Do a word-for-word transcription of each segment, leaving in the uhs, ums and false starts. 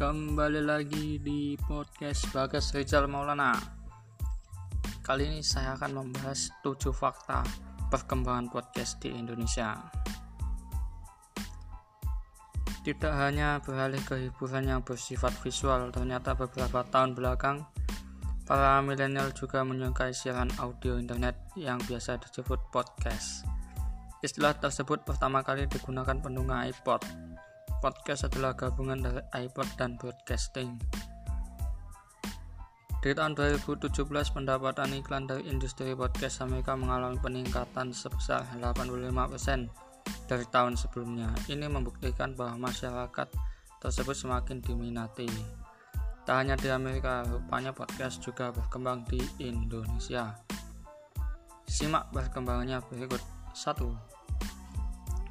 Kembali lagi di podcast Bagas Rizal Maulana. Kali ini saya akan membahas tujuh fakta perkembangan podcast di Indonesia. Tidak hanya beralih ke hiburan yang bersifat visual, ternyata beberapa tahun belakang para milenial juga menyukai siaran audio internet yang biasa disebut podcast. Istilah tersebut pertama kali digunakan pendengar iPod. Podcast adalah gabungan dari iPod dan broadcasting. Di tahun dua ribu tujuh belas, pendapatan iklan dari industri podcast Amerika mengalami peningkatan sebesar delapan puluh lima persen dari tahun sebelumnya. Ini membuktikan bahwa masyarakat tersebut semakin diminati. Tak hanya di Amerika, rupanya podcast juga berkembang di Indonesia. Simak perkembangannya berikut. satu.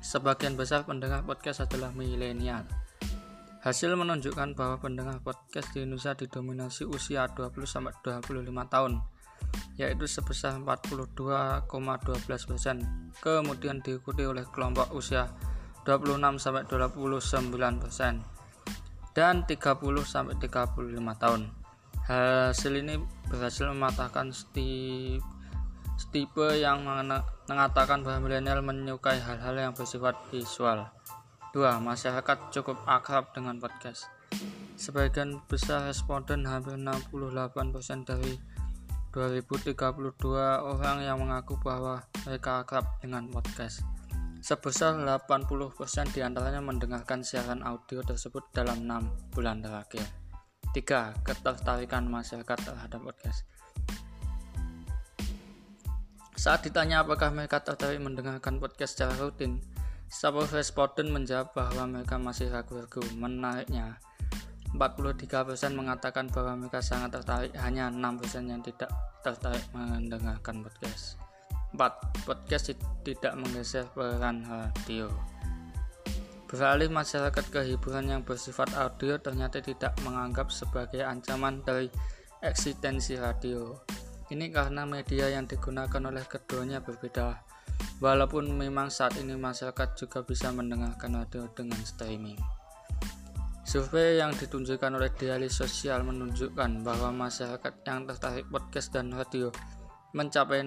Sebagian besar pendengar podcast adalah milenial. Hasil menunjukkan bahwa pendengar podcast di Indonesia didominasi usia dua puluh sampai dua puluh lima tahun, yaitu sebesar empat puluh dua koma satu dua persen. Kemudian diikuti oleh kelompok usia dua puluh enam sampai dua puluh sembilan persen dan tiga puluh sampai tiga puluh lima tahun. Hasil ini berhasil mematahkan sti tipe yang mengatakan bahwa milenial menyukai hal-hal yang bersifat visual. dua. Masyarakat cukup akrab dengan podcast. Sebagian besar responden, hampir enam puluh delapan persen dari dua ribu tiga puluh dua orang yang mengaku bahwa mereka akrab dengan podcast. Sebesar delapan puluh persen diantaranya mendengarkan siaran audio tersebut dalam enam bulan terakhir. tiga. Ketertarikan masyarakat terhadap podcast. Saat ditanya apakah mereka tertarik mendengarkan podcast secara rutin, seluruh responden menjawab bahwa mereka masih ragu-ragu menariknya. empat puluh tiga persen mengatakan bahwa mereka sangat tertarik, hanya enam persen yang tidak tertarik mendengarkan podcast. empat. Podcast tidak menggeser peran radio. Beralih masyarakat ke hiburan yang bersifat audio ternyata tidak menganggap sebagai ancaman dari eksistensi radio. Ini karena media yang digunakan oleh keduanya berbeda. Walaupun memang saat ini masyarakat juga bisa mendengarkan audio dengan streaming. Survei yang ditunjukkan oleh Dialog Sosial menunjukkan bahwa masyarakat yang tertarik podcast dan radio mencapai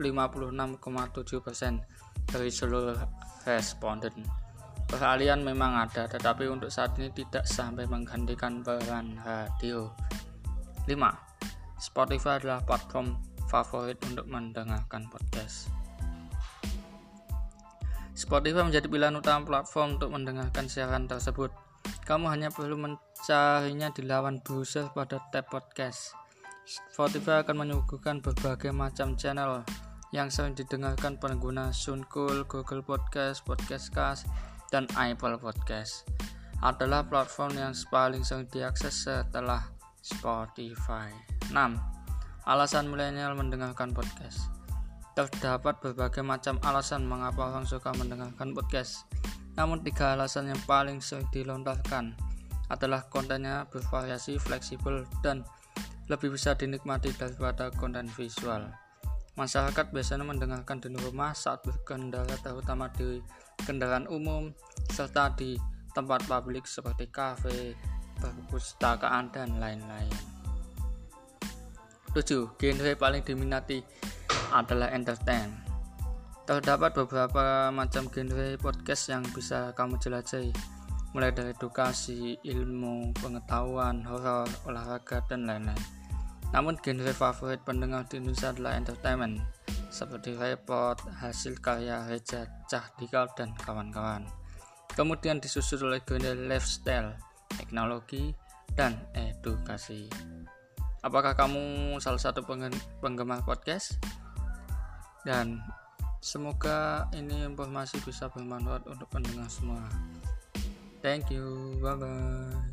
lima puluh enam koma tujuh persen dari seluruh responden. Peralihan memang ada, tetapi untuk saat ini tidak sampai menggantikan peran radio. lima. Spotify adalah platform favorit untuk mendengarkan podcast. Spotify menjadi pilihan utama platform untuk mendengarkan siaran tersebut. Kamu hanya perlu mencarinya di laman browser pada tab podcast. Spotify akan menyuguhkan berbagai macam channel yang sering didengarkan pengguna SoundCloud, Google Podcast, Podcast Cast, dan Apple Podcast. Adalah platform yang paling sering diakses setelah Spotify. enam. Alasan milenial mendengarkan podcast. Terdapat berbagai macam alasan mengapa orang suka mendengarkan podcast. Namun tiga alasan yang paling sering dilontarkan adalah kontennya bervariasi, fleksibel, dan lebih bisa dinikmati daripada konten visual. Masyarakat biasanya mendengarkan di rumah, saat berkendara, terutama di kendaraan umum, serta di tempat publik seperti kafe, perpustakaan, dan lain-lain. tujuh. Genre paling diminati adalah entertain. Terdapat beberapa macam genre podcast yang bisa kamu jelajahi, mulai dari edukasi, ilmu, pengetahuan, horor, olahraga, dan lain-lain. Namun genre favorit pendengar di Indonesia adalah entertainment, seperti report, hasil karya Reza Cahdikal, dan kawan-kawan. Kemudian disusul oleh genre lifestyle, teknologi, dan edukasi. Apakah kamu salah satu penggemar podcast? Dan semoga ini informasi bisa bermanfaat untuk pendengar semua. Thank you, bye-bye.